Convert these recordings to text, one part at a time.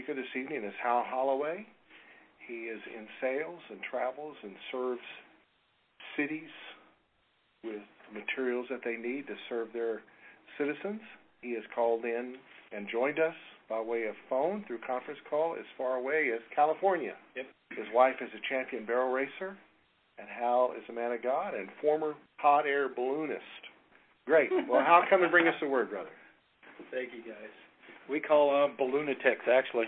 speaker this evening is Hal Holloway. He is in sales and travels and serves cities with materials that they need to serve their citizens. He has called in and joined us by way of phone through conference call as far away as California. Yep. His wife is a champion barrel racer, and Hal is a man of God and former hot air balloonist. Great. Well, Hal, come and bring us the word, brother. Thank you, guys. We call them Balloonatex, actually.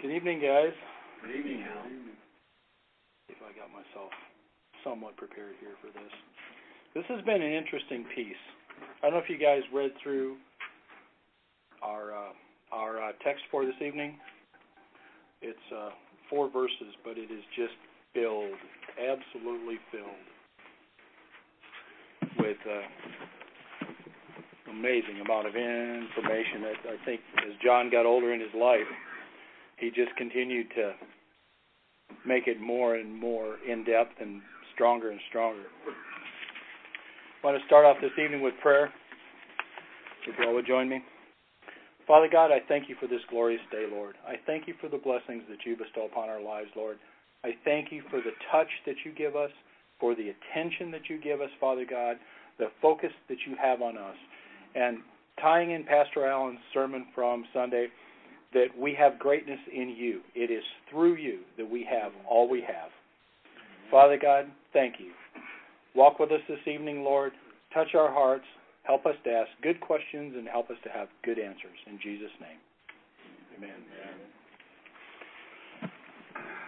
Good evening, guys. Good evening, Hal. If I got myself somewhat prepared here for this. This has been an interesting piece. I don't know if you guys read through our text for this evening. It's 4 verses, but it is just filled, absolutely filled with amazing amount of information that I think as John got older in his life, he just continued to make it more and more in-depth and stronger and stronger. I want to start off this evening with prayer, if you all would join me. Father God, I thank you for this glorious day, Lord. I thank you for the blessings that you bestow upon our lives, Lord. I thank you for the touch that you give us, for the attention that you give us, Father God, the focus that you have on us. And tying in Pastor Allen's sermon from Sunday, that we have greatness in you. It is through you that we have all we have. Father God, thank you. Walk with us this evening, Lord. Touch our hearts. Help us to ask good questions and help us to have good answers. In Jesus' name, amen. Amen.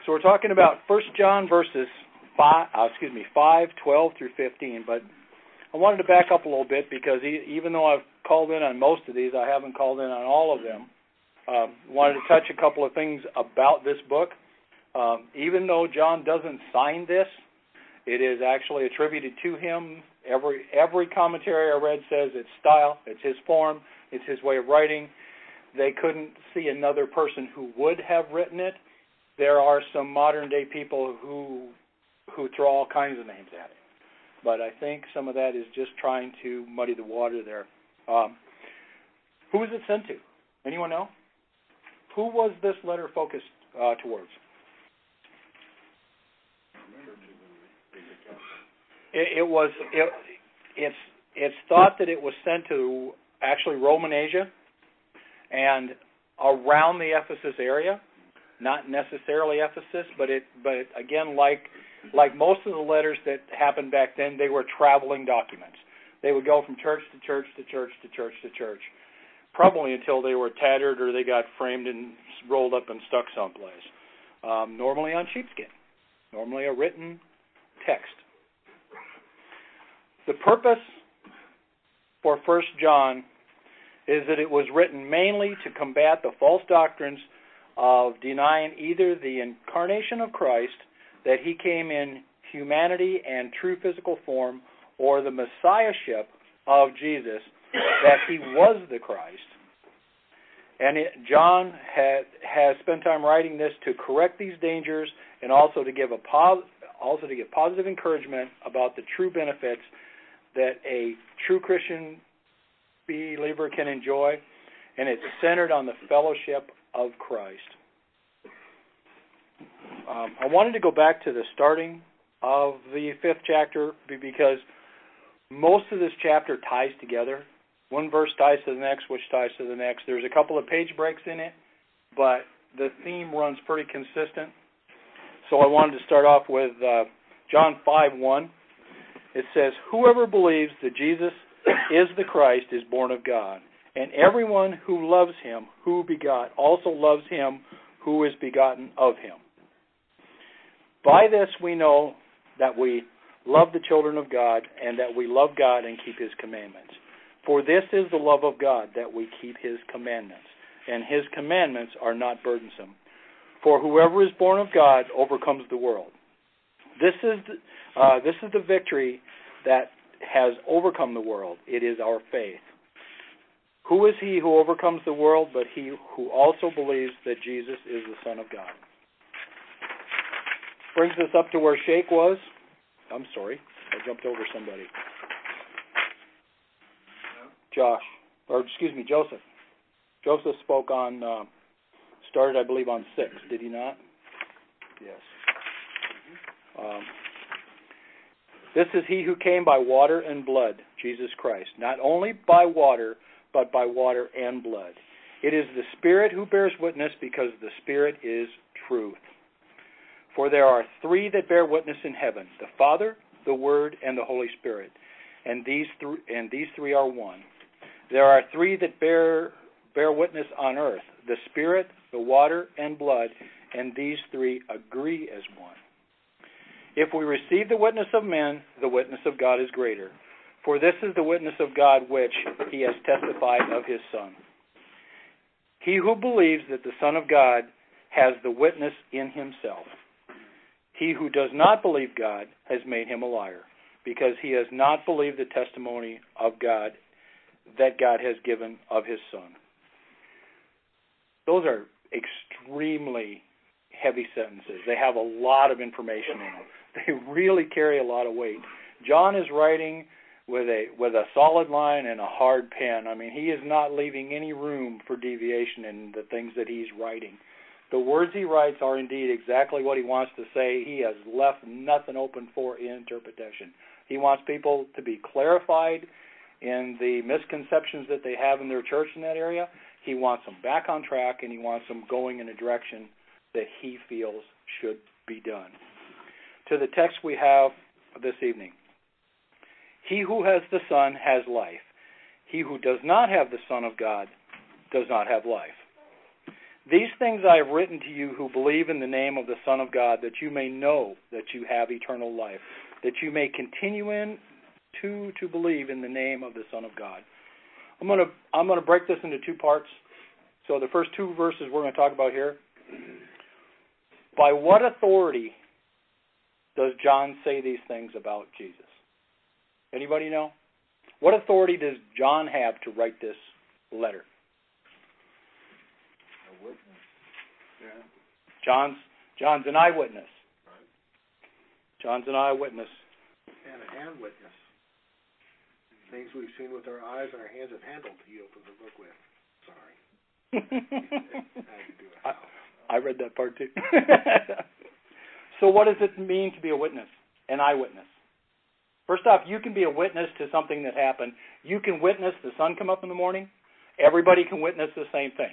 So we're talking about 1 John verses 5, 12 through 15, but I wanted to back up a little bit because even though I've called in on most of these, I haven't called in on all of them. Wanted to touch a couple of things about this book. Even though John doesn't sign this, it is actually attributed to him. Every commentary I read says it's style, it's his form, it's his way of writing. They couldn't see another person who would have written it. There are some modern-day people who throw all kinds of names at it. But I think some of that is just trying to muddy the water there. Who was it sent to? Anyone know? Who was this letter focused towards? It's thought that it was sent to actually Roman Asia and around the Ephesus area, not necessarily Ephesus, but again, like most of the letters that happened back then, they were traveling documents. They would go from church to church to church to church to church, probably until they were tattered or they got framed and rolled up and stuck someplace. Normally on sheepskin, normally a written text. The purpose for 1 John is that it was written mainly to combat the false doctrines of denying either the incarnation of Christ, that he came in humanity and true physical form, or the messiahship of Jesus, that he was the Christ. And John has spent time writing this to correct these dangers and also to give positive encouragement about the true benefits that a true Christian believer can enjoy, and it's centered on the fellowship of Christ. I wanted to go back to the starting of the 5th chapter because most of this chapter ties together. One verse ties to the next, which ties to the next. There's a couple of page breaks in it, but the theme runs pretty consistent. So I wanted to start off with John 5:1. It says, "Whoever believes that Jesus is the Christ is born of God, and everyone who loves him who begot also loves him who is begotten of him. By this we know that we love the children of God, and that we love God and keep his commandments. For this is the love of God, that we keep his commandments, and his commandments are not burdensome. For whoever is born of God overcomes the world. This is the victory that has overcome the world. It is our faith. Who is he who overcomes the world but he who also believes that Jesus is the Son of God?" Brings us up to where Sheikh was. I'm sorry, I jumped over somebody. Josh. Joseph. Joseph spoke on, started, I believe, on 6, did he not? Yes. This is he who came by water and blood, Jesus Christ, not only by water, but by water and blood. It is the Spirit who bears witness, because the Spirit is truth. For there are three that bear witness in heaven, the Father, the Word, and the Holy Spirit, and these three are one. There are three that bear witness on earth, the Spirit, the water, and blood, and these three agree as one. If we receive the witness of men, the witness of God is greater. For this is the witness of God, which he has testified of his Son. He who believes that the Son of God has the witness in himself. He who does not believe God has made him a liar, because he has not believed the testimony of God that God has given of his Son. Those are extremely heavy sentences. They have a lot of information in them. They really carry a lot of weight. John is writing with a solid line and a hard pen. I mean, he is not leaving any room for deviation in the things that he's writing. The words he writes are indeed exactly what he wants to say. He has left nothing open for interpretation. He wants people to be clarified in the misconceptions that they have in their church in that area. He wants them back on track, and he wants them going in a direction that he feels should be done. To the text we have this evening. He who has the Son has life. He who does not have the Son of God does not have life. These things I have written to you who believe in the name of the Son of God, that you may know that you have eternal life, that you may continue to believe in the name of the Son of God. I'm going to break this into two parts. So the first two verses we're going to talk about here. By what authority does John say these things about Jesus? Anybody know? What authority does John have to write this letter? A witness. Yeah. John's an eyewitness. Right. John's an eyewitness. And a hand witness. Things we've seen with our eyes and our hands have handled, he opens a book with. Sorry. I had to do it. I read that part too. So what does it mean to be a witness, an eyewitness? First off, you can be a witness to something that happened. You can witness the sun come up in the morning. Everybody can witness the same thing.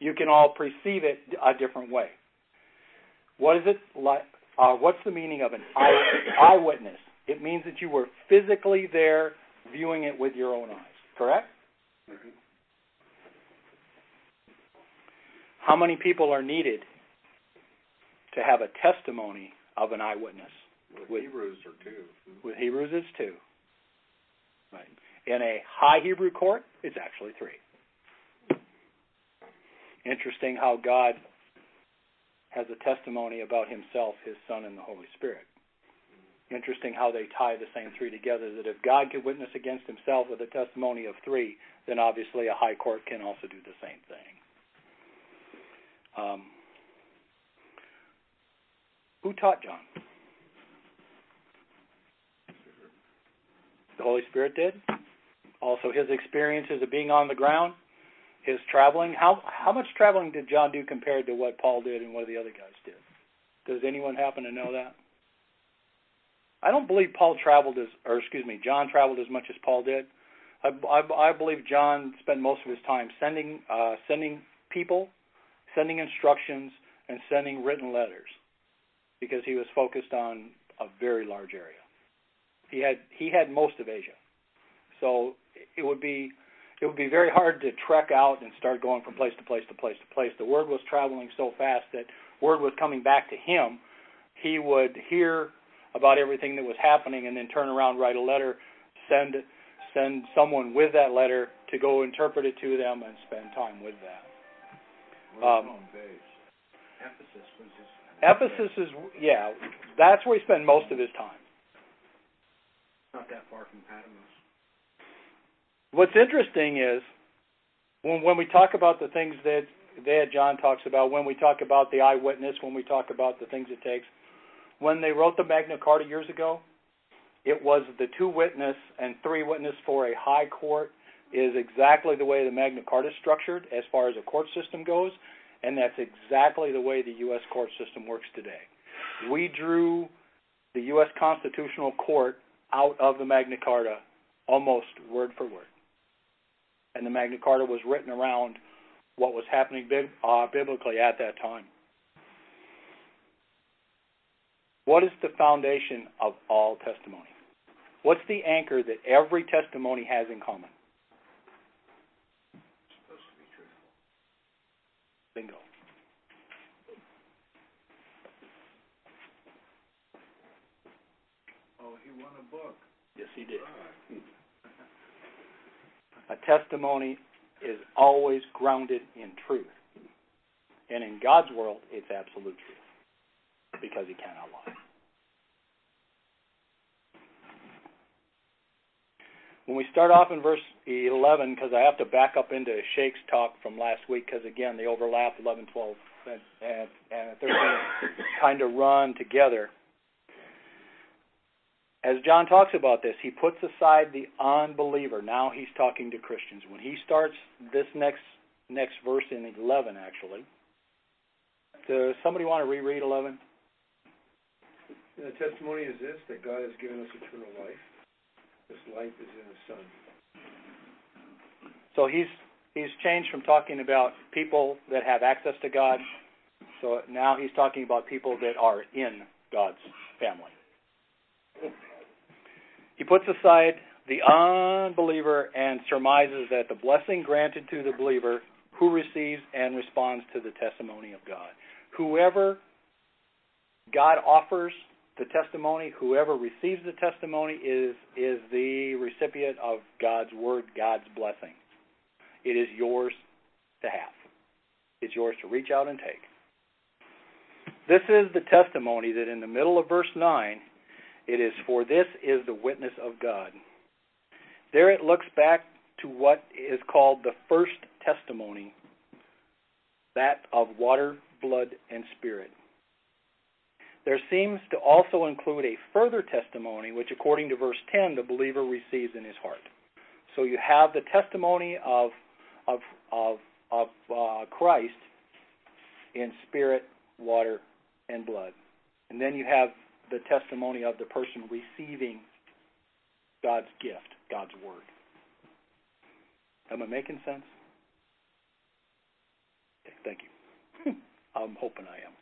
You can all perceive it a different way. What is it like? What's the meaning of an eyewitness? It means that you were physically there viewing it with your own eyes, correct? Mm-hmm. How many people are needed to have a testimony of an eyewitness? With Hebrews are two. With Hebrews it's 2. Right. In a high Hebrew court, it's actually 3. Interesting how God has a testimony about himself, his Son, and the Holy Spirit. Interesting how they tie the same 3 together, that if God could witness against himself with a testimony of 3, then obviously a high court can also do the same thing. Who taught John? The Holy Spirit did. Also his experiences of being on the ground, his traveling. How much traveling did John do compared to what Paul did and what the other guys did? Does anyone happen to know that? I don't believe John traveled as much as Paul did. I believe John spent most of his time sending people, sending instructions, and sending written letters, because he was focused on a very large area. He had most of Asia, so it would be very hard to trek out and start going from place to place to place to place. The word was traveling so fast that word was coming back to him. He would hear about everything that was happening and then turn around, write a letter, send someone with that letter to go interpret it to them and spend time with that. Ephesus is, yeah, that's where he spent most of his time. Not that far from Patmos. What's interesting is when we talk about the things that John talks about, when we talk about the eyewitness, when we talk about the things it takes, when they wrote the Magna Carta years ago, it was the 2 witness and 3 witness for a high court. is exactly the way the Magna Carta is structured as far as a court system goes, and that's exactly the way the U.S. court system works today. We drew the U.S. Constitutional Court out of the Magna Carta almost word for word. And the Magna Carta was written around what was happening biblically at that time. What is the foundation of all testimony? What's the anchor that every testimony has in common? It's supposed to be truthful. Bingo. Oh, he won a book. Yes, he did. Right. A testimony is always grounded in truth. And in God's world, it's absolute truth, because he cannot lie. When we start off in verse 11, because I have to back up into Shake's talk from last week, because, again, they overlap 11, 12, and 13 kind of run together. As John talks about this, he puts aside the unbeliever. Now he's talking to Christians. When he starts this next verse in 11, actually, does somebody want to reread 11? The testimony is this, that God has given us eternal life. This life is in the Son. So he's changed from talking about people that have access to God, so now he's talking about people that are in God's family. He puts aside the unbeliever and surmises that the blessing granted to the believer who receives and responds to the testimony of God. Whoever God offers the testimony, whoever receives the testimony is the recipient of God's word, God's blessing. It is yours to have. It's yours to reach out and take. This is the testimony that in the middle of verse 9, it is, for this is the witness of God. There it looks back to what is called the first testimony, that of water, blood, and spirit. There seems to also include a further testimony, which according to verse 10, the believer receives in his heart. So you have the testimony of Christ in spirit, water, and blood. And then you have the testimony of the person receiving God's gift, God's word. Am I making sense? Okay, thank you. I'm hoping I am.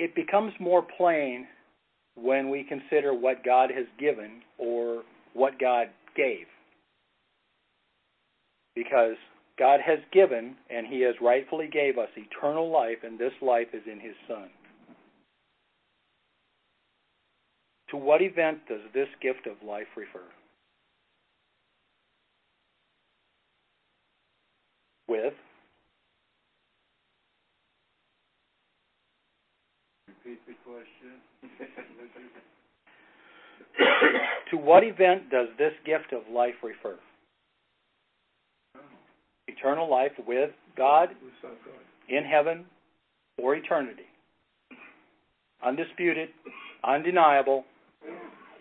It becomes more plain when we consider what God has given or what God gave. Because God has given, and he has rightfully gave us eternal life, and this life is in his Son. To what event does this gift of life refer? With? Repeat the question. To what event does this gift of life refer? Eternal life with God, in heaven, or eternity. Undisputed, undeniable.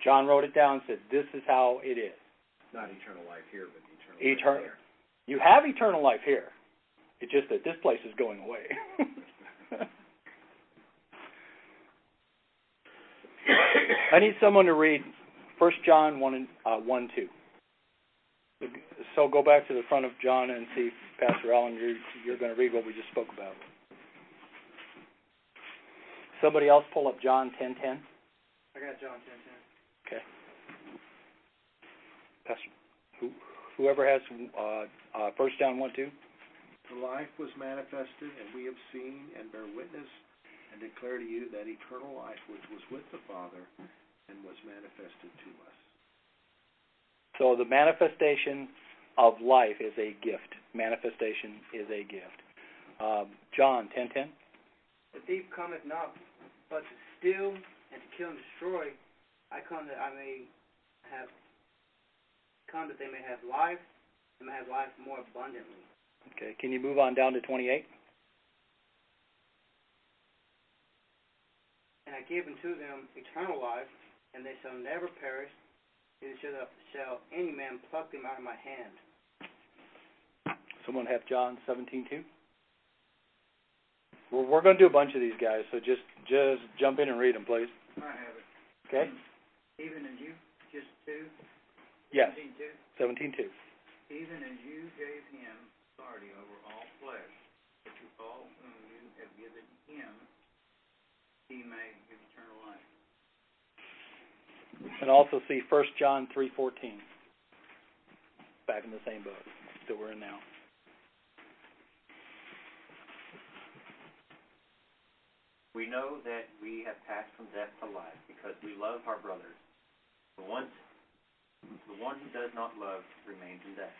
John wrote it down and said, this is how it is. Not eternal life here, but eternal life there. You have eternal life here. It's just that this place is going away. I need someone to read 1 John 1:2. So go back to the front of John and see, Pastor Allen, you're going to read what we just spoke about. Somebody else pull up John 10:10. I got John 10:10. Okay. Pastor, whoever has 1 John 1:2. The life was manifested, and we have seen and bear witness and declare to you that eternal life which was with the Father and was manifested to us. So the manifestation of life is a gift. Manifestation is a gift. John 10:10. The thief cometh not but to steal and to kill and destroy. I come that they may have life, and may have life more abundantly. Okay, can you move on down to 28? And I give unto them eternal life, and they shall never perish, neither shall any man pluck them out of my hand. Someone have John 17:2? We're going to do a bunch of these guys, so just jump in and read them, please. I have it. Okay. Even as you, just 2? Yes. 17:2. Even as you gave him authority over all flesh, that to all whom you have given him, he may give eternal life. And also see 1 John 3:14, back in the same book that we're in now. We know that we have passed from death to life because we love our brothers. The one who does not love remains in death.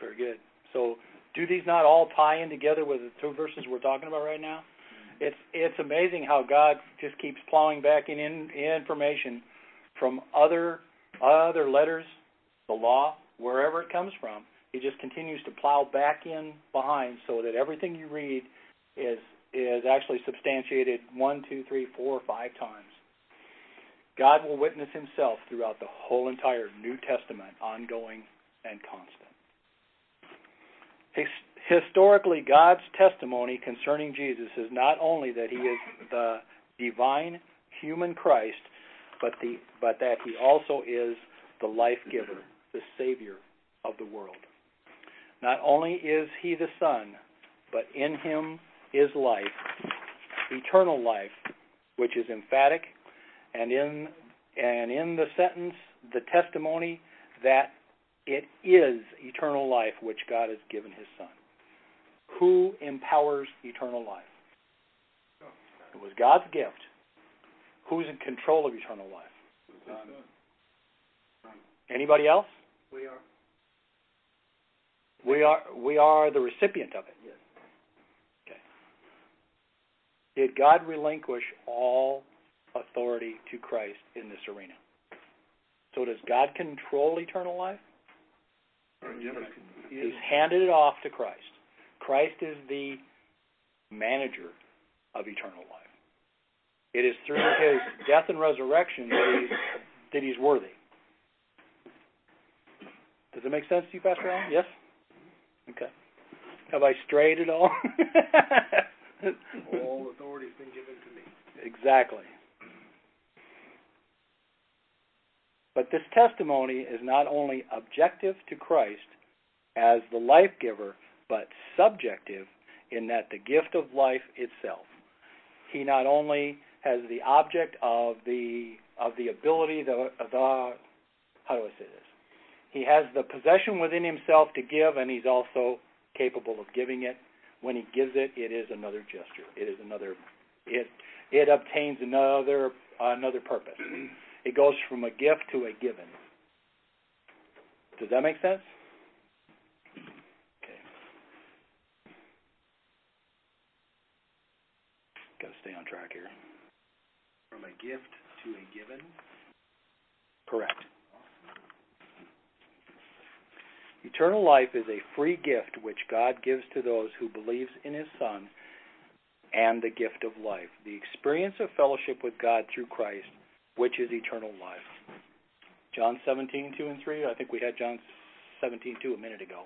Very good. So do these not all tie in together with the two verses we're talking about right now? Mm-hmm. It's amazing how God just keeps plowing back in information from other letters, the law, wherever it comes from. He just continues to plow back in behind so that everything you read is actually substantiated 1, 2, 3, 4, 5 times. God will witness himself throughout the whole entire New Testament, ongoing and constant. Historically, God's testimony concerning Jesus is not only that he is the divine human Christ, but that he also is the life giver, the Savior of the world. Not only is he the Son, but in him is life, eternal life, which is emphatic, and in the sentence, the testimony that it is eternal life which God has given his Son. Who empowers eternal life? It was God's gift. Who's in control of eternal life? Anybody else? We are. We are the recipient of it. Yes. Did God relinquish all authority to Christ in this arena? So does God control eternal life? He's handed it off to Christ. Christ is the manager of eternal life. It is through his death and resurrection that he's worthy. Does it make sense to you, Pastor Allen? Yes? Okay. Have I strayed at all? All authority has been given to me. Exactly. But this testimony is not only objective to Christ as the life giver, but subjective in that the gift of life itself. He not only has the object of the ability, how do I say this? He has the possession within himself to give, and he's also capable of giving it. When he gives it, it is another gesture. It is another. It obtains another purpose. It goes from a gift to a given. Does that make sense? Okay. Got to stay on track here. From a gift to a given. Correct. Eternal life is a free gift which God gives to those who believes in his Son and the gift of life. The experience of fellowship with God through Christ, which is eternal life. John 17:2 and 3. I think we had John 17:2 a minute ago.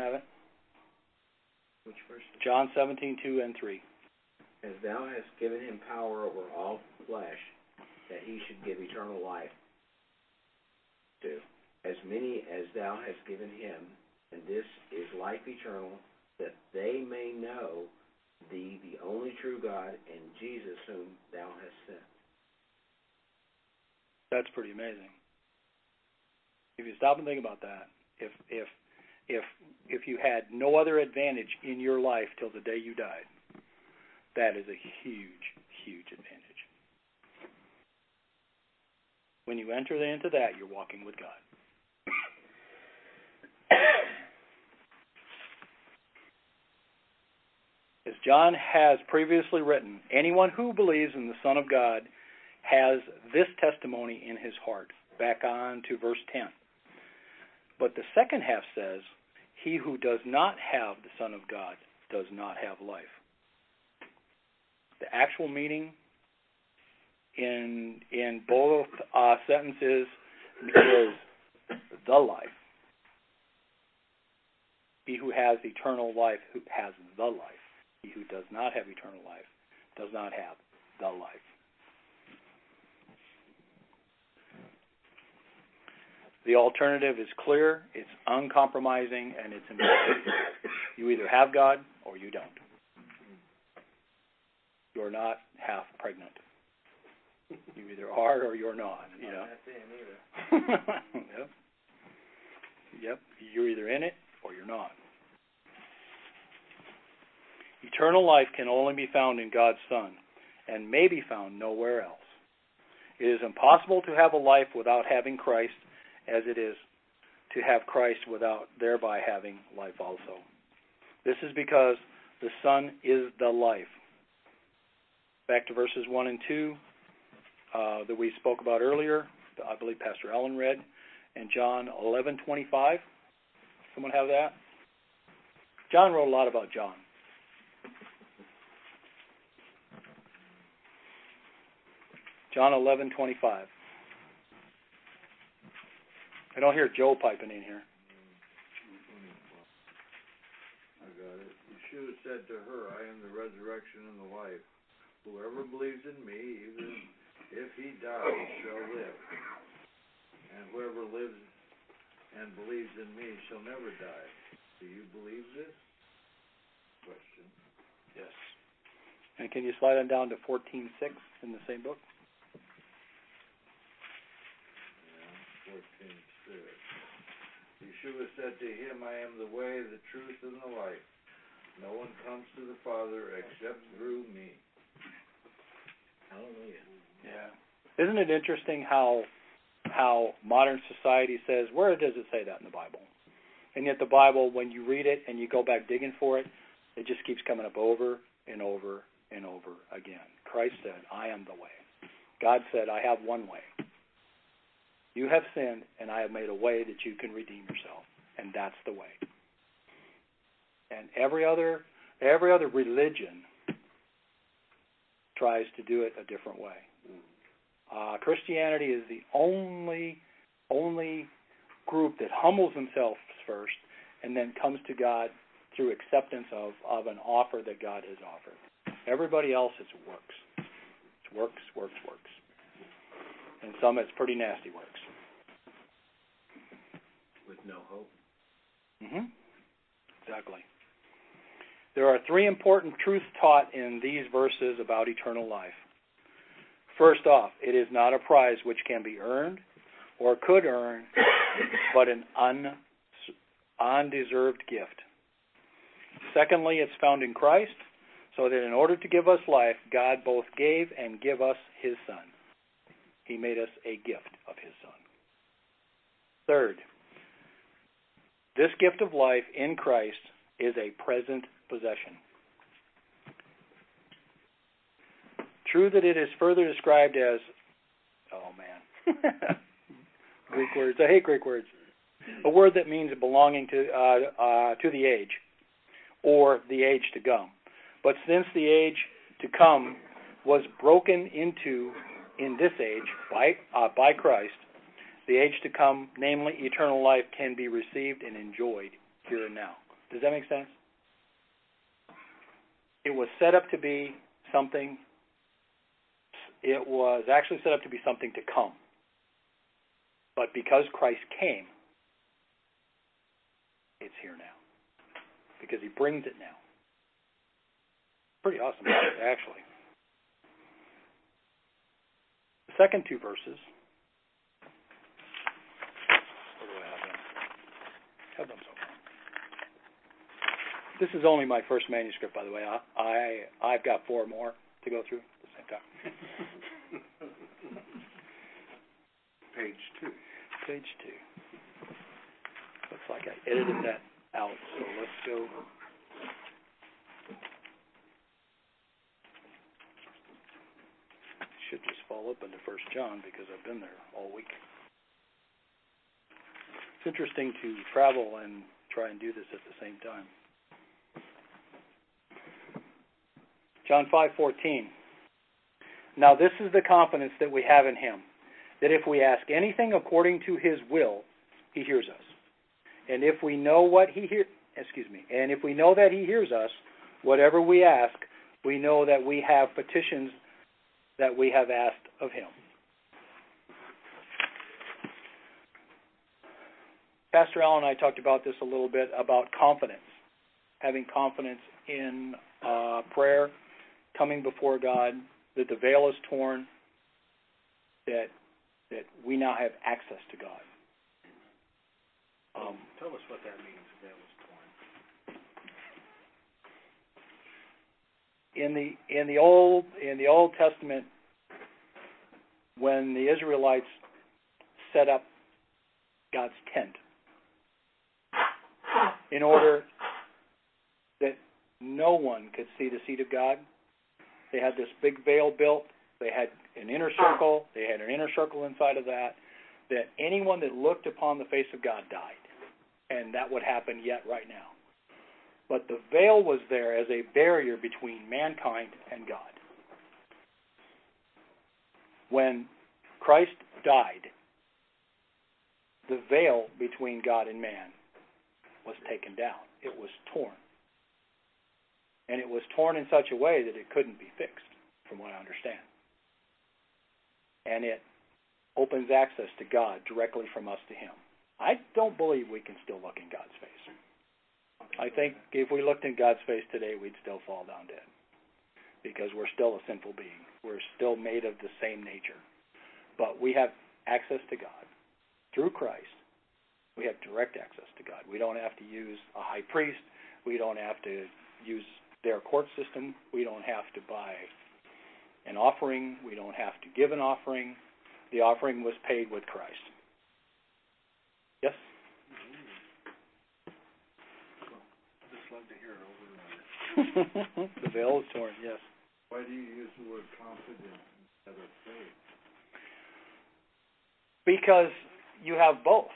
Have it? Which verse? John 17:2 and 3. As thou hast given him power over all flesh, that he should give eternal life to as many as thou hast given him, and this is life eternal, that they may know thee, the only true God, and Jesus whom thou hast sent. That's pretty amazing. If you stop and think about that, if you had no other advantage in your life till the day you died, that is a huge, huge advantage. When you enter into that, you're walking with God. As John has previously written, anyone who believes in the Son of God has this testimony in his heart. Back on to verse 10. But the second half says, he who does not have the Son of God does not have life. The actual meaning in both sentences is the life. He who has eternal life, who has the life. He who does not have eternal life does not have the life. The alternative is clear, it's uncompromising, and it's impossible. You either have God or you don't. You're not half pregnant. You either are or you're not. You know? I'm not in either. Yep. Yep. You're either in it or you're not. Eternal life can only be found in God's Son and may be found nowhere else. It is impossible to have a life without having Christ, as it is to have Christ without thereby having life also. This is because the Son is the life. Back to verses 1 and 2 that we spoke about earlier, I believe Pastor Allen read, and John 11:25. Someone have that? John wrote a lot about John. John 11:25. I don't hear Joe piping in here. I got it. Yeshua said to her, I am the resurrection and the life. Whoever believes in me, even if he dies, shall live. And whoever lives and believes in me shall never die. Do you believe this? Question. Yes. And can you slide on down to 14:6 in the same book? Yeah, 14. Yeshua said to him, I am the way, the truth, and the life. No one comes to the Father except through me. Hallelujah. Yeah. Isn't it interesting how modern society says, where does it say that in the Bible? And yet the Bible, when you read it and you go back digging for it, it just keeps coming up over and over and over again. Christ said, I am the way. God said, I have one way. You have sinned, and I have made a way that you can redeem yourself, and that's the way. And every other religion tries to do it a different way. Christianity is the only group that humbles themselves first and then comes to God through acceptance of an offer that God has offered. Everybody else, it's works. It's works, works, works. And some, it's pretty nasty works. With no hope. Mm-hmm. Exactly. There are three important truths taught in these verses about eternal life. First off, it is not a prize which can be earned or could earn, but an undeserved gift. Secondly, it's found in Christ, so that in order to give us life, God both gave and give us his Son. He made us a gift of his Son. Third, this gift of life in Christ is a present possession. True that it is further described as, oh man, Greek words. I hate Greek words. A word that means belonging to the age, or the age to come. But since the age to come was broken into in this age, by Christ, the age to come, namely eternal life, can be received and enjoyed here and now. Does that make sense? It was set up to be something. It was actually set up to be something to come. But because Christ came, it's here now. Because he brings it now. Pretty awesome, actually. The second two verses. What do I have them? Have them so far. This is only my first manuscript, by the way. I've got four more to go through at the same time. Page two. Looks like I edited that out, so let's go. Should just all open to 1 John because I've been there all week. It's interesting to travel and try and do this at the same time. John 5:14. Now this is the confidence that we have in him, that if we ask anything according to his will, he hears us. And if we know that he hears us, whatever we ask, we know that we have petitions that we have asked of him. Pastor Allen and I talked about this a little bit, about confidence, having confidence in prayer, coming before God, that the veil is torn, that we now have access to God. Tell us what that means, the veil is torn. In the Old Testament, when the Israelites set up God's tent, in order that no one could see the seat of God, they had this big veil built. They had an inner circle. They had an inner circle inside of that anyone that looked upon the face of God died. And that would happen yet right now. But the veil was there as a barrier between mankind and God. When Christ died, the veil between God and man was taken down. It was torn. And it was torn in such a way that it couldn't be fixed, from what I understand. And it opens access to God directly from us to him. I don't believe we can still look in God's face. I think if we looked in God's face today, we'd still fall down dead, because we're still a sinful being. We're still made of the same nature. But we have access to God through Christ. We have direct access to God. We don't have to use a high priest. We don't have to use their court system. We don't have to buy an offering. We don't have to give an offering. The offering was paid with Christ. Yes? Love to hear over and over. The veil is torn, yes. Why do you use the word confidence instead of faith? Because you have both.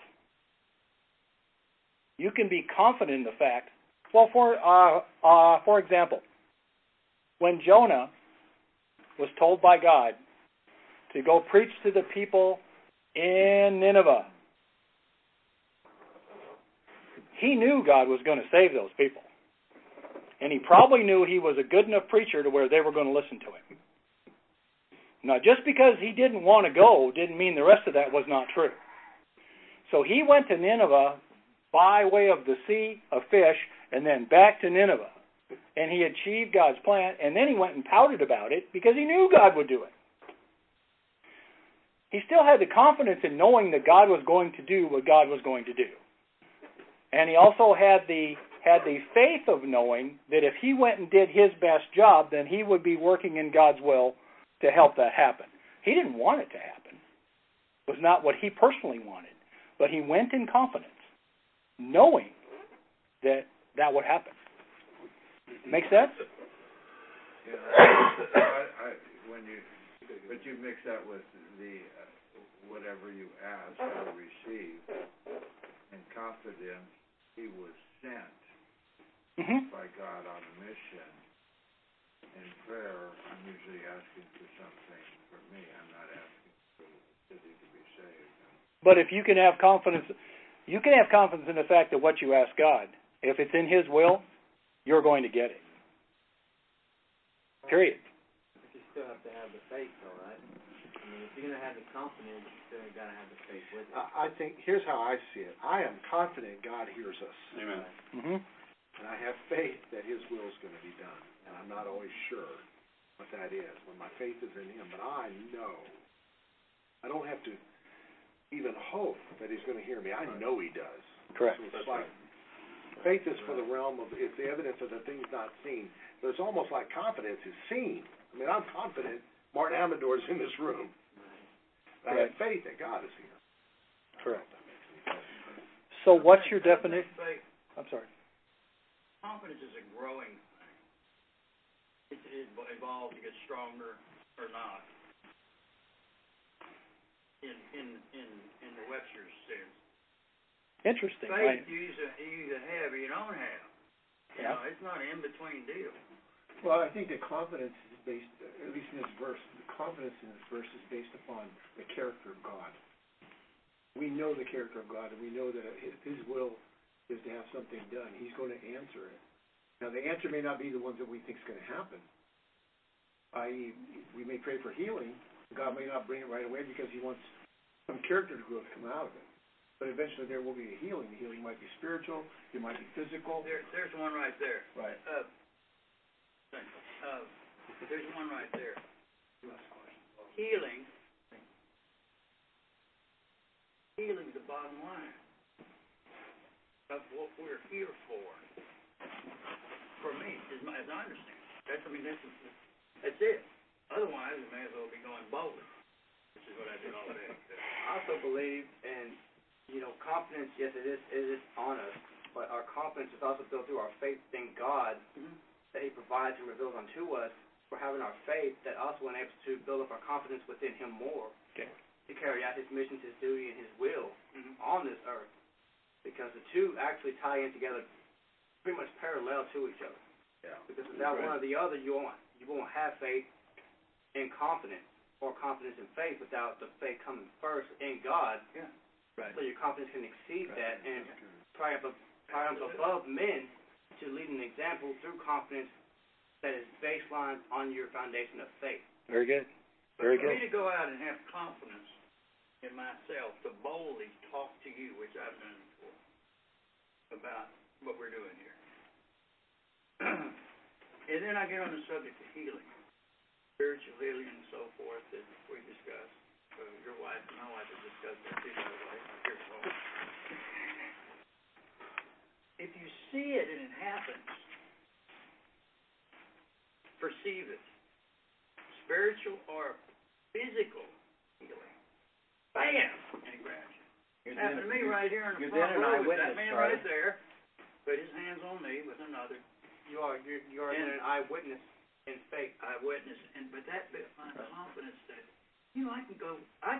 You can be confident in the fact. Well, for example, when Jonah was told by God to go preach to the people in Nineveh, he knew God was going to save those people. And he probably knew he was a good enough preacher to where they were going to listen to him. Now, just because he didn't want to go didn't mean the rest of that was not true. So he went to Nineveh by way of the sea of fish and then back to Nineveh. And he achieved God's plan, and then he went and pouted about it because he knew God would do it. He still had the confidence in knowing that God was going to do what God was going to do. And he also had the faith of knowing that if he went and did his best job, then he would be working in God's will to help that happen. He didn't want it to happen. It was not what he personally wanted. But he went in confidence, knowing that that would happen. Make sense? Yeah, but you mix that with the whatever you ask or receive, and confidence. He was sent by God on a mission. In prayer, I'm usually asking for something for me. I'm not asking for the city to be saved. But if you can have confidence, you can have confidence in the fact that what you ask God, if it's in his will, you're going to get it. Period. But you still have to have the faith, though, right? I mean, if you're going to have the confidence, you're going to have the faith with it. I think, here's how I see it. I am confident God hears us. Amen. And I have faith that his will is going to be done. And I'm not always sure what that is when my faith is in him. But I know. I don't have to even hope that he's going to hear me. I know he does. Correct. So it's like faith is for the realm of, it's the evidence of the things not seen. But it's almost like confidence is seen. I mean, I'm confident Martin Amador is in this room. I have faith that God is here. Correct. So what's your definition? I'm sorry. Confidence is a growing thing. It evolves to get stronger or not. in the Webster's sense. Interesting. Faith, right? you either have or you don't have. Yeah. You know, it's not an in-between deal. Well, I think the confidence is based, at least in this verse, the confidence in this verse is based upon the character of God. We know the character of God, and we know that His will is to have something done. He's going to answer it. Now, the answer may not be the ones that we think is going to happen, i.e., we may pray for healing. God may not bring it right away because He wants some character growth to come out of it. But eventually there will be a healing. The healing might be spiritual. It might be physical. There's one right there. Right. There's one right there. Healing. Healing's the bottom line of what we're here for. For me, as I understand, that's it. Otherwise, we may as well be going boldly, which is what I did all day. I also believe, and you know, confidence. Yes, it is on us, but our confidence is also built through our faith in God, that He provides and reveals unto us. We're having our faith that also enables us to build up our confidence within Him more, to carry out His missions, His duty, and His will on this earth, because the two actually tie in together, pretty much parallel to each other. Yeah. Because without one or the other, you won't have faith in confidence, or confidence in faith without the faith coming first in God. Yeah. Right. So your confidence can exceed that and triumph above men to lead an example through confidence that is baseline on your foundation of faith. Very good. Very good. For me to go out and have confidence in myself to boldly talk to you, which I've done before, about what we're doing here. And then I get on the subject of healing, spiritual healing and so forth that we discussed. Your wife and my wife have discussed that too, by the way. If you see it and it happens, perceive it. Spiritual or physical healing. Bam! And it grabs you. It happened to me right here in the front row with that man right there. Put his hands on me with another. You are an eyewitness in faith. Eyewitness. But that bit of my confidence that, you know, I can go, I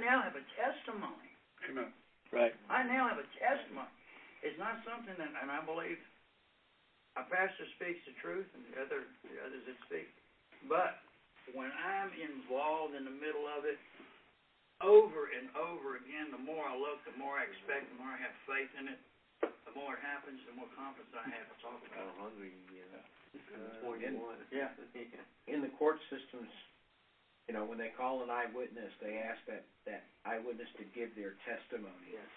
now have a testimony. Amen. Right. I now have a testimony. It's not something that, and I believe a pastor speaks the truth and the others that speak. But when I'm involved in the middle of it, over and over again, the more I look, the more I expect, the more I have faith in it, the more it happens, the more confidence I have to talk about it. Hungry, in the court systems, you know, when they call an eyewitness, they ask that eyewitness to give their testimony. Yes.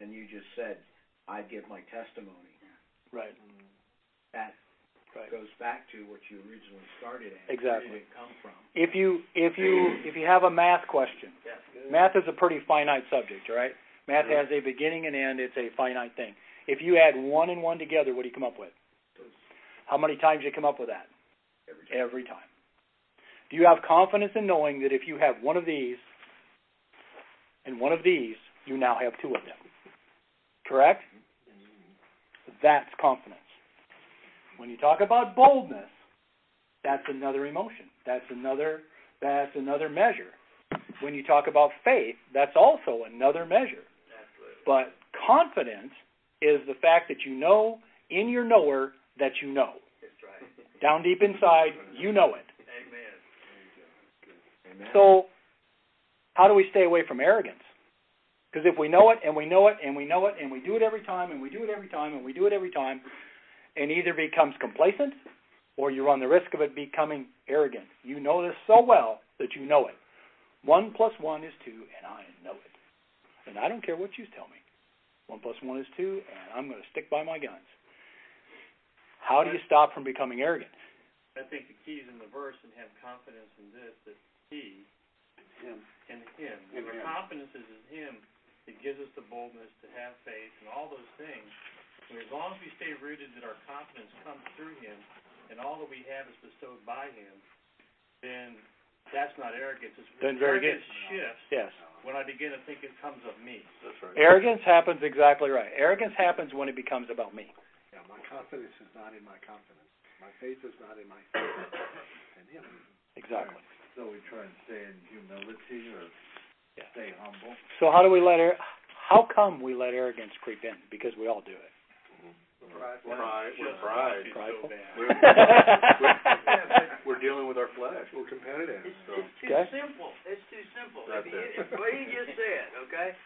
And you just said, I give my testimony. Yeah. Right. That goes back to what you originally started at. Exactly. Where did it come from? If you have a math question, yes. Math is a pretty finite subject, right? Math has a beginning and end. It's a finite thing. If you add 1 and 1 together, what do you come up with? How many times do you come up with that? Every time. Do you have confidence in knowing that if you have one of these and one of these, you now have two of them? Correct? That's confidence. When you talk about boldness, that's another emotion. That's another measure. When you talk about faith, that's also another measure. But confidence is the fact that you know in your knower that you know. That's right. Down deep inside, you know it. So, how do we stay away from arrogance? Because if we know it, and we know it, and we know it, and we do it every time, and we do it every time, and we do it every time, and either becomes complacent, or you run the risk of it becoming arrogant. You know this so well that you know it. 1 + 1 is 2, and I know it. And I don't care what you tell me. 1 + 1 is 2, and I'm going to stick by my guns. How do you stop from becoming arrogant? I think the key is in the verse, and have confidence in this, that He and Him. And our confidence is in Him that gives us the boldness to have faith and all those things. And as long as we stay rooted that our confidence comes through Him and all that we have is bestowed by Him, then that's not arrogance. Then arrogance shifts when I begin to think it comes of me. That's right. Arrogance happens exactly right. Arrogance happens when it becomes about me. Yeah, my confidence is not in my confidence. My faith is not in my faith. And Him. Exactly. So we try and stay in humility or stay humble. So how do we let how come we let arrogance creep in? Because we all do it. We're prideful. We're dealing with our flesh. We're competitive. It's too simple. It's what he just said, okay?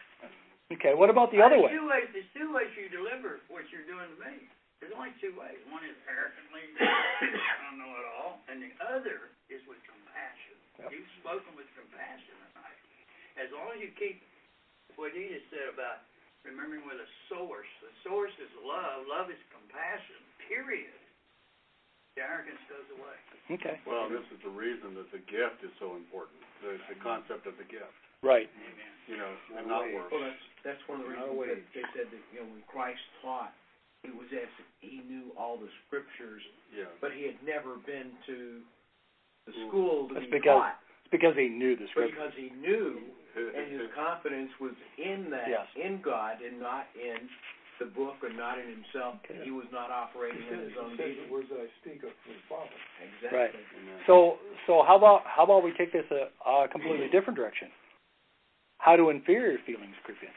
Okay, what about the other way? There's two ways you deliver what you're doing to me. There's only two ways. One is arrogantly, I don't know at all, and the other is with compassion. Yep. You've spoken with compassion tonight. As long as you keep what he just said about remembering with a source. The source is love. Love is compassion, period. The arrogance goes away. Okay. Well, this is the reason that the gift is so important, the concept of the gift. Right. Amen. You know, and not works. Well, that's one of the reasons that they said that, you know, when Christ taught, he was as if he knew all the scriptures, but he had never been to the school to be taught. It's because he knew the scriptures. Because he knew, and his confidence was in that, in God, and not in the book, or not in himself. Okay. He was not operating in his own deed. The words that I speak of the Father. Exactly. Right. So how about we take this a completely different direction? How do inferior feelings creep in?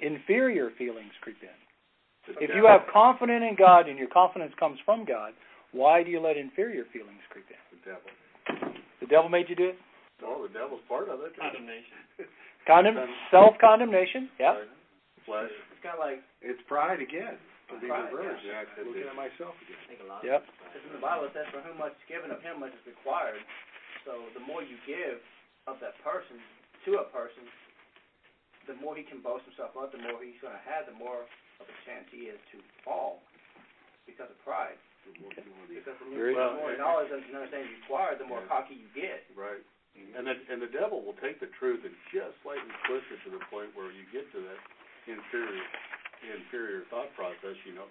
Inferior feelings creep in. If you have confidence in God and your confidence comes from God, why do you let inferior feelings creep in? The devil. The devil made you do it? No, the devil's part of it. Condemnation. Self-condemnation. Yeah. Flesh. It's kind of like... It's pride again. Looking at myself again. I think a lot of it. Because in the Bible it says, for whom much is given, of him much is required. So the more you give of that person to a person, the more he can boast himself up, the more he's going to have, the more of a chance he is to fall because of pride. Okay. Because the more knowledge and understanding is required, the more cocky you get. Right. Mm-hmm. And the devil will take the truth and just slightly push it to the point where you get to that inferior thought process. You know,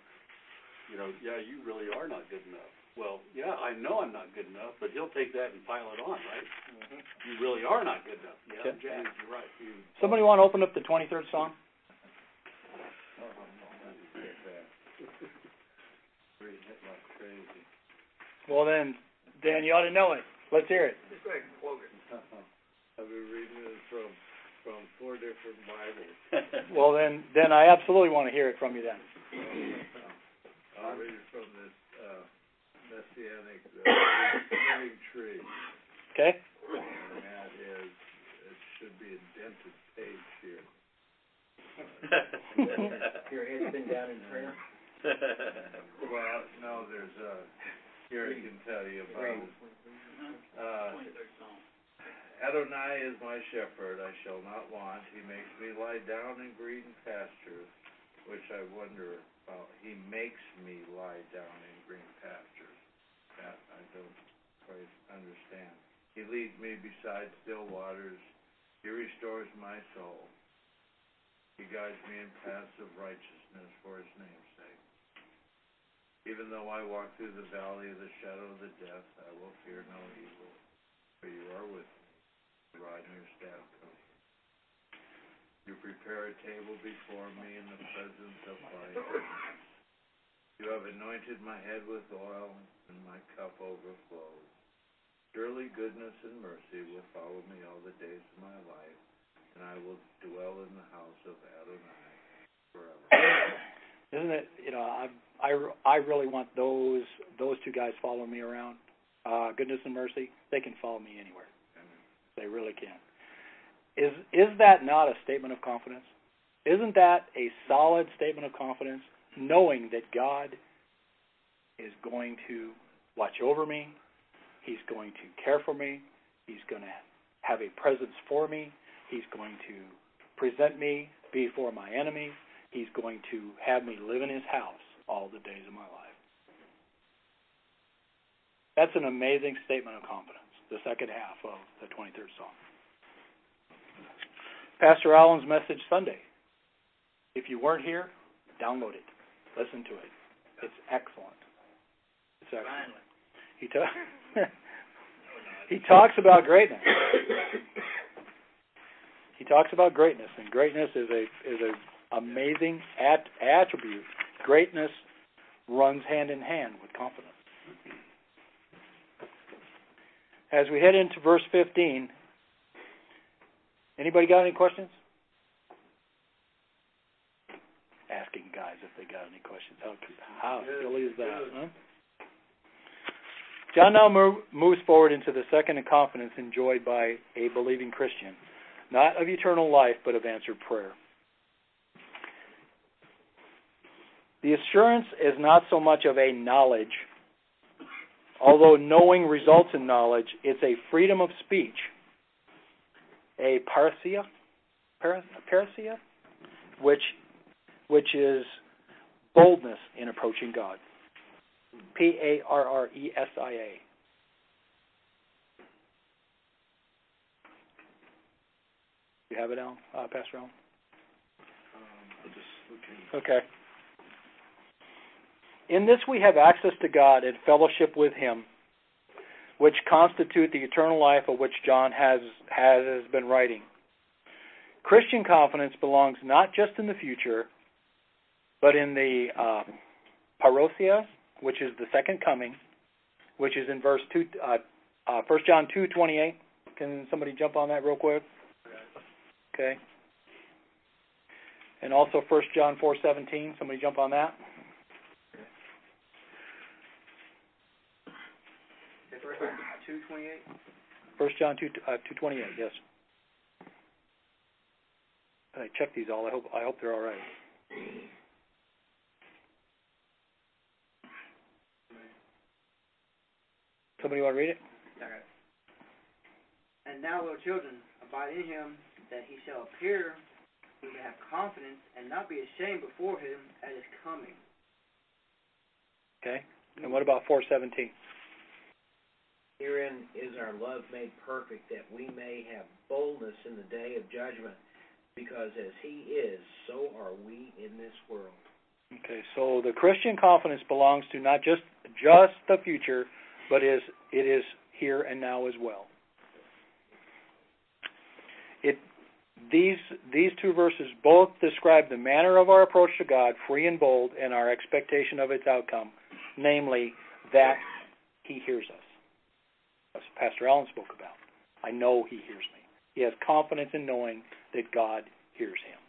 you really are not good enough. Well, I know I'm not good enough, but he'll take that and pile it on, right? Mm-hmm. You really are not good enough. Yeah, okay. James, you're right. Somebody want to open up the 23rd Psalm? Well, then, Dan, you ought to know it. Let's hear it. Just go ahead and quote it. I've been reading it from four different Bibles. Well, then I absolutely want to hear it from you then. I'll read it from this... Messianic living tree. Okay. And that is, it should be a dented page here. Your head's been down in prayer? Well, no, there's a, here I can tell you about Adonai is my shepherd, I shall not want. He makes me lie down in green pastures, which I wonder about. He makes me lie down in green pastures. That I don't quite understand. He leads me beside still waters. He restores my soul. He guides me in paths of righteousness for his name's sake. Even though I walk through the valley of the shadow of the death, I will fear no evil, for you are with me. Your rod and your staff comfort. You prepare a table before me in the presence of my enemies. You have anointed my head with oil, and my cup overflows. Surely goodness and mercy will follow me all the days of my life, and I will dwell in the house of Adonai forever. Isn't it? You know, I really want those two guys following me around. Goodness and mercy, they can follow me anywhere. Amen. They really can. Is that not a statement of confidence? Isn't that a solid statement of confidence, knowing that God is going to watch over me, he's going to care for me, he's going to have a presence for me, he's going to present me before my enemies, he's going to have me live in his house all the days of my life? That's an amazing statement of confidence, the second half of the 23rd Psalm. Pastor Allen's message Sunday. If you weren't here, download it. Listen to it. It's excellent. It's excellent. He talks about greatness. He talks about greatness, and greatness is a amazing attribute. Greatness runs hand in hand with confidence. as we head into verse 15, anybody got any questions? Asking guys if they got any questions. How silly is that? Huh? John now moves forward into the second confidence enjoyed by a believing Christian, not of eternal life, but of answered prayer. The assurance is not so much of a knowledge. Although knowing results in knowledge, it's a freedom of speech, a parrhesia, which is boldness in approaching God. P-A-R-R-E-S-I-A. You have it, Alan? Pastor Allen? I'm just looking. Okay. In this we have access to God and fellowship with Him, which constitute the eternal life of which John has been writing. Christian confidence belongs not just in the future, but in the parrhesia, which is the second coming, which is in verse 2, 1 John 2:28. Can somebody jump on that real quick? Okay. And also 1 John 4:17. Somebody jump on that. First John 2:28. Yes. I checked these all. I hope they're all right. Somebody want to read it? All right. And now, little children, abide in Him, that He shall appear, we may have confidence and not be ashamed before Him at His coming. Okay. And what about 4:17? Herein is our love made perfect, that we may have boldness in the day of judgment, because as He is, so are we in this world. Okay, so the Christian confidence belongs to not just the future, but it is here and now as well. These two verses both describe the manner of our approach to God, free and bold, and our expectation of its outcome, namely that He hears us. As Pastor Allen spoke about. I know He hears me. He has confidence in knowing that God hears him.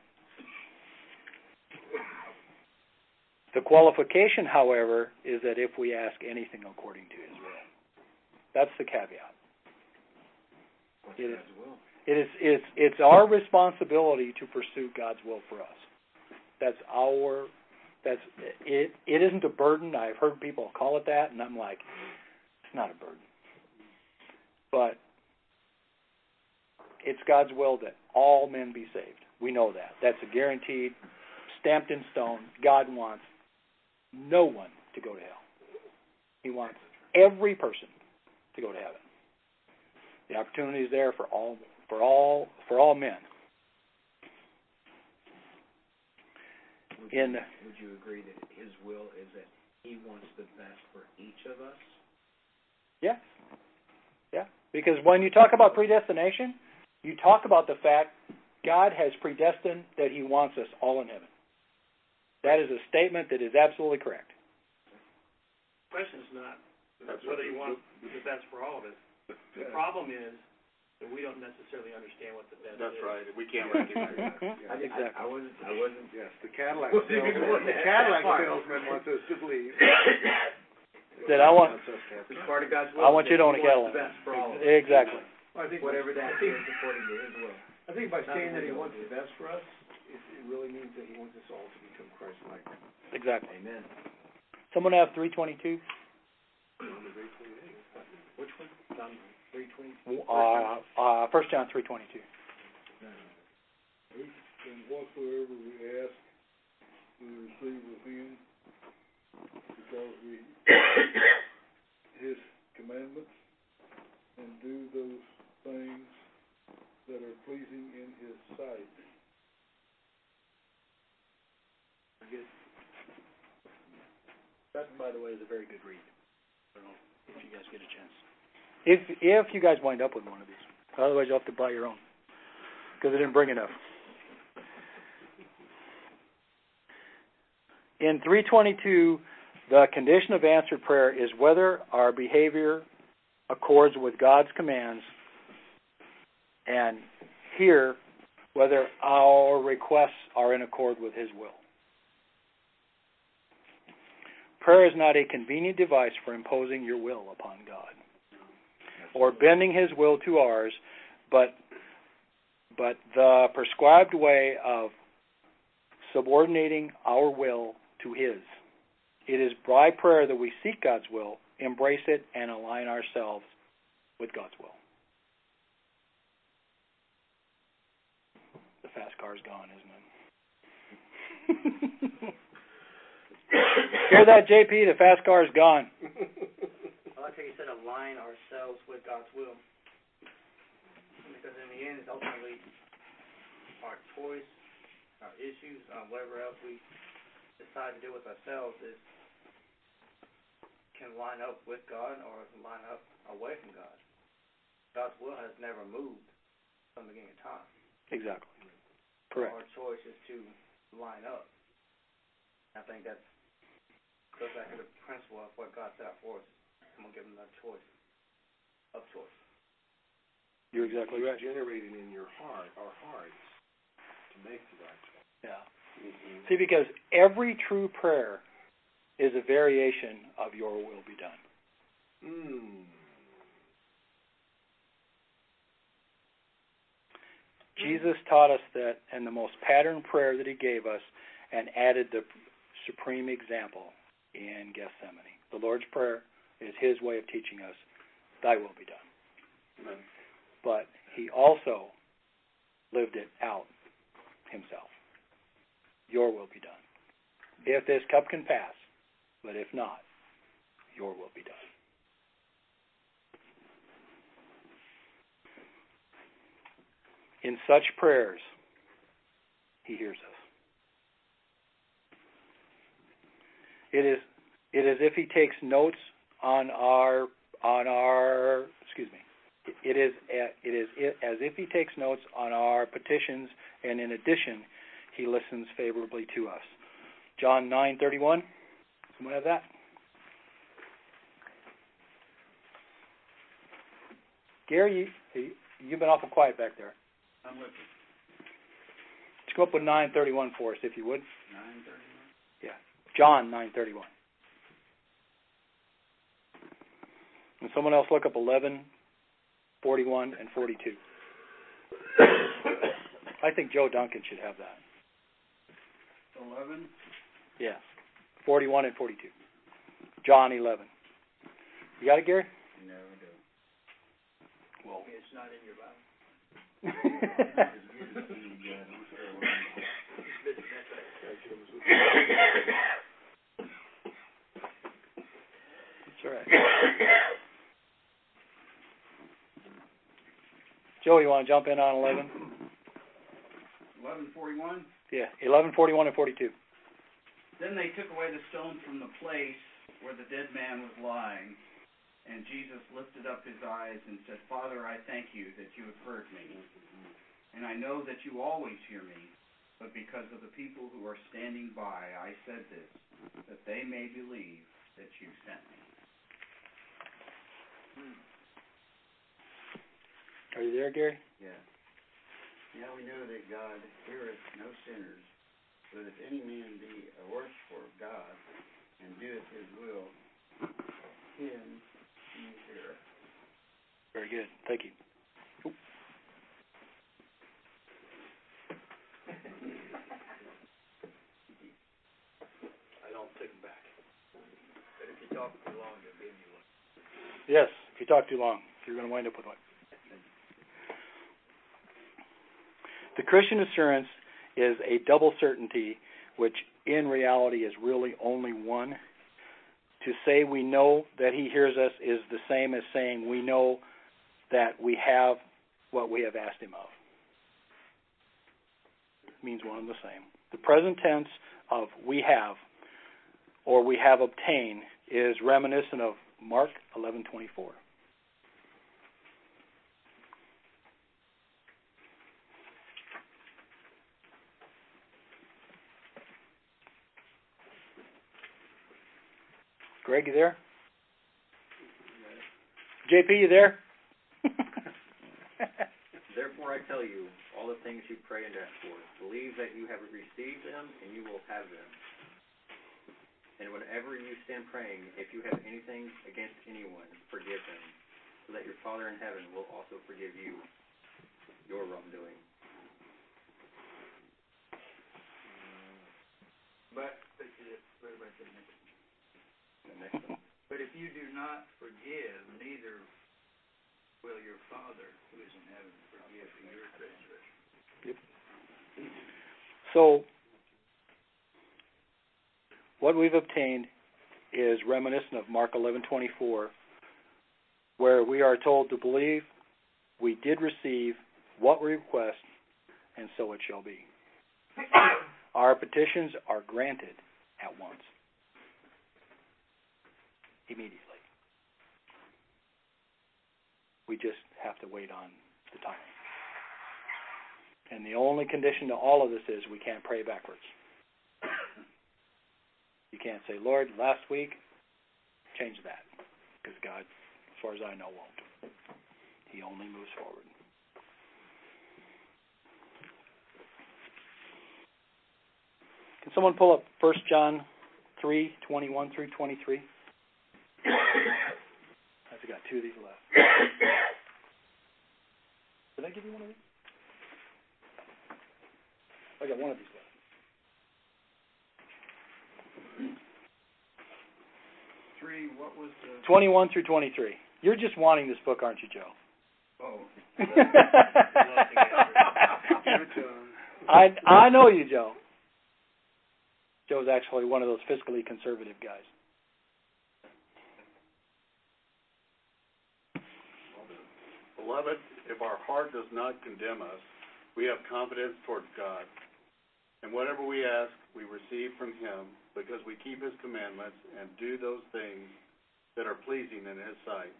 The qualification, however, is that if we ask anything according to His will. That's the caveat. It's our responsibility to pursue God's will for us. It isn't a burden. I've heard people call it that, and I'm like, it's not a burden. But it's God's will that all men be saved. We know that. That's a guaranteed, stamped in stone. God wants no one to go to hell. He wants every person to go to heaven. The opportunity is there for all men. Would you agree that His will is that He wants the best for each of us? Yes. Yeah, because when you talk about predestination, you talk about the fact God has predestined that He wants us all in heaven. That is a statement that is absolutely correct. The question is not whether He wants the best for all of us. The problem is that we don't necessarily understand what the best is. That's right. We can't recognize that. Yeah. Exactly. I wasn't. Yes, the Cadillac salesman wants us to believe. That I want you to own a Cadillac. Exactly. Well, I think whatever that is, according to His will. I think by saying that He wants the best for us, it really means that He wants us all to become Christ-like. Exactly. Amen. Someone have 3:22. Which one? John 3:22. 1 John 3:22. And whatsoever we ask, we receive with Him. Because we His commandments and do those things that are pleasing in His sight. That, by the way, is a very good read. I don't know if you guys get a chance. If you guys wind up with one of these. Otherwise, you'll have to buy your own because I didn't bring enough. In 3:22, the condition of answered prayer is whether our behavior accords with God's commands, and hear whether our requests are in accord with His will. Prayer is not a convenient device for imposing your will upon God or bending His will to ours, but the prescribed way of subordinating our will to His. It is by prayer that we seek God's will, embrace it, and align ourselves with God's will. The fast car's gone, isn't it? Hear that, JP? The fast car's gone. Well, I thought you said align ourselves with God's will. Because in the end, it's ultimately our choice, our issues, whatever else we decide to do with ourselves is can line up with God or line up away from God. God's will has never moved from the beginning of time. Exactly. Correct. Our choice is to line up. I think that goes back to the principle of what God set out for us. I'm going to give Him that choice of choice. You're exactly right. Generating in your heart, our hearts, to make the right choice. Yeah. Mm-hmm. See, because every true prayer is a variation of your will be done. Mm. Jesus taught us that in the most patterned prayer that He gave us, and added the supreme example in Gethsemane. The Lord's Prayer is His way of teaching us, Thy will be done. Amen. But He also lived it out Himself. Your will be done. If this cup can pass, but if not, Your will be done. In such prayers, He hears us. It is if He takes notes on our It is as if He takes notes on our petitions, and in addition, He listens favorably to us. John 9:31. Someone have that? Gary, you've been awful quiet back there. I'm looking. Just go up with 9:31 for us, if you would. 9:31. Yeah, John 9:31. And someone else look up 11:41 and 42. I think Joe Duncan should have that. 11? Yeah. 41 and 42. John 11. You got it, Gary? No, I don't. Well, it's not in your Bible. That's all right. Joe, you want to jump in on 11? 11:41? Yeah, 11:41 and 42. Then they took away the stone from the place where the dead man was lying, and Jesus lifted up His eyes and said, Father, I thank You that You have heard Me, and I know that You always hear Me, but because of the people who are standing by, I said this, that they may believe that You sent Me. Are you there, Gary? Yeah. Now we know that God heareth no sinners, but if any man be a worshiper of God and doeth His will, him He heareth. Very good. Thank you. Cool. I don't take them back. But if you talk too long, it'll be you one. Yes, if you talk too long, you're going to wind up with one. The Christian assurance is a double certainty, which in reality is really only one. To say we know that He hears us is the same as saying we know that we have what we have asked Him of. It means one and the same. The present tense of we have or we have obtained is reminiscent of Mark 11:24. Greg, you there? JP, you there? Therefore I tell you, all the things you pray and ask for, believe that you have received them and you will have them. And whenever you stand praying, if you have anything against anyone, forgive them, so that your Father in heaven will also forgive you your wrongdoing. But if you do not forgive, neither will your Father who is in heaven forgive your transgressions. Yep. So, what we've obtained is reminiscent of Mark 11:24, where we are told to believe we did receive what we request, and so it shall be. Our petitions are granted at once. Immediately. We just have to wait on the timing. And the only condition to all of this is we can't pray backwards. You can't say, Lord, last week, change that. Because God, as far as I know, won't. He only moves forward. Can someone pull up 1 John 3:21 through 23? I've got two of these left. Did I give you one of these? I got one of these left. What was the 21 through 23. You're just wanting this book, aren't you, Joe? Oh. I know you, Joe. Joe's actually one of those fiscally conservative guys. Beloved, if our heart does not condemn us, we have confidence towards God. And whatever we ask, we receive from Him, because we keep His commandments and do those things that are pleasing in His sight.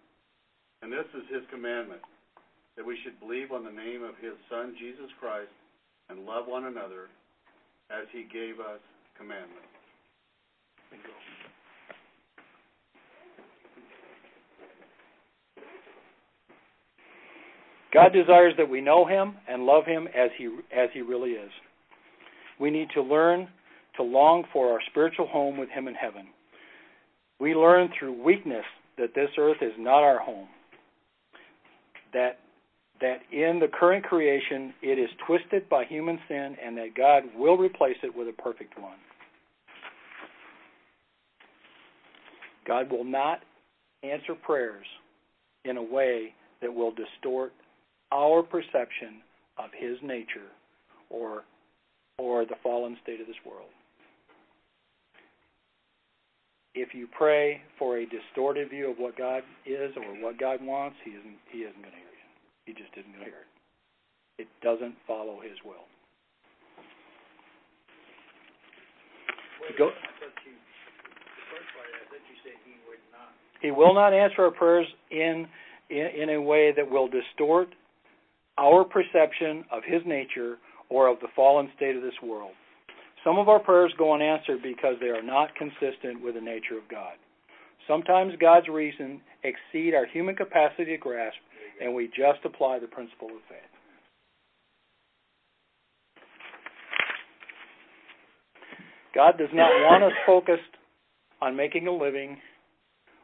And this is His commandment, that we should believe on the name of His Son, Jesus Christ, and love one another as He gave us commandment. God desires that we know Him and love Him as He really is. We need to learn to long for our spiritual home with Him in heaven. We learn through weakness that this earth is not our home, that in the current creation it is twisted by human sin, and that God will replace it with a perfect one. God will not answer prayers in a way that will distort our perception of His nature or the fallen state of this world. If you pray for a distorted view of what God is or what God wants, He isn't going to hear you. He just isn't going to hear it. It doesn't follow His will. I thought you said He would not. He will not answer our prayers in a way that will distort our perception of His nature or of the fallen state of this world. Some of our prayers go unanswered because they are not consistent with the nature of God. Sometimes God's reason exceeds our human capacity to grasp, and we just apply the principle of faith. God does not want us focused on making a living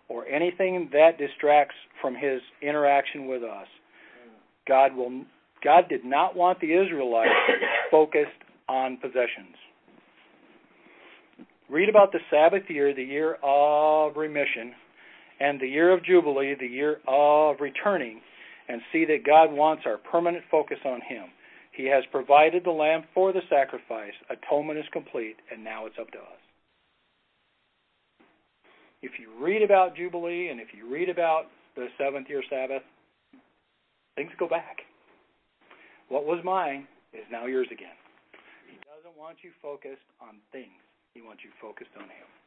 or anything that distracts from His interaction with us. God did not want the Israelites focused on possessions. Read about the Sabbath year, the year of remission, and the year of Jubilee, the year of returning, and see that God wants our permanent focus on Him. He has provided the lamb for the sacrifice. Atonement is complete, and now it's up to us. If you read about Jubilee and if you read about the seventh year Sabbath, things go back. What was mine is now yours again. He doesn't want you focused on things. He wants you focused on Him.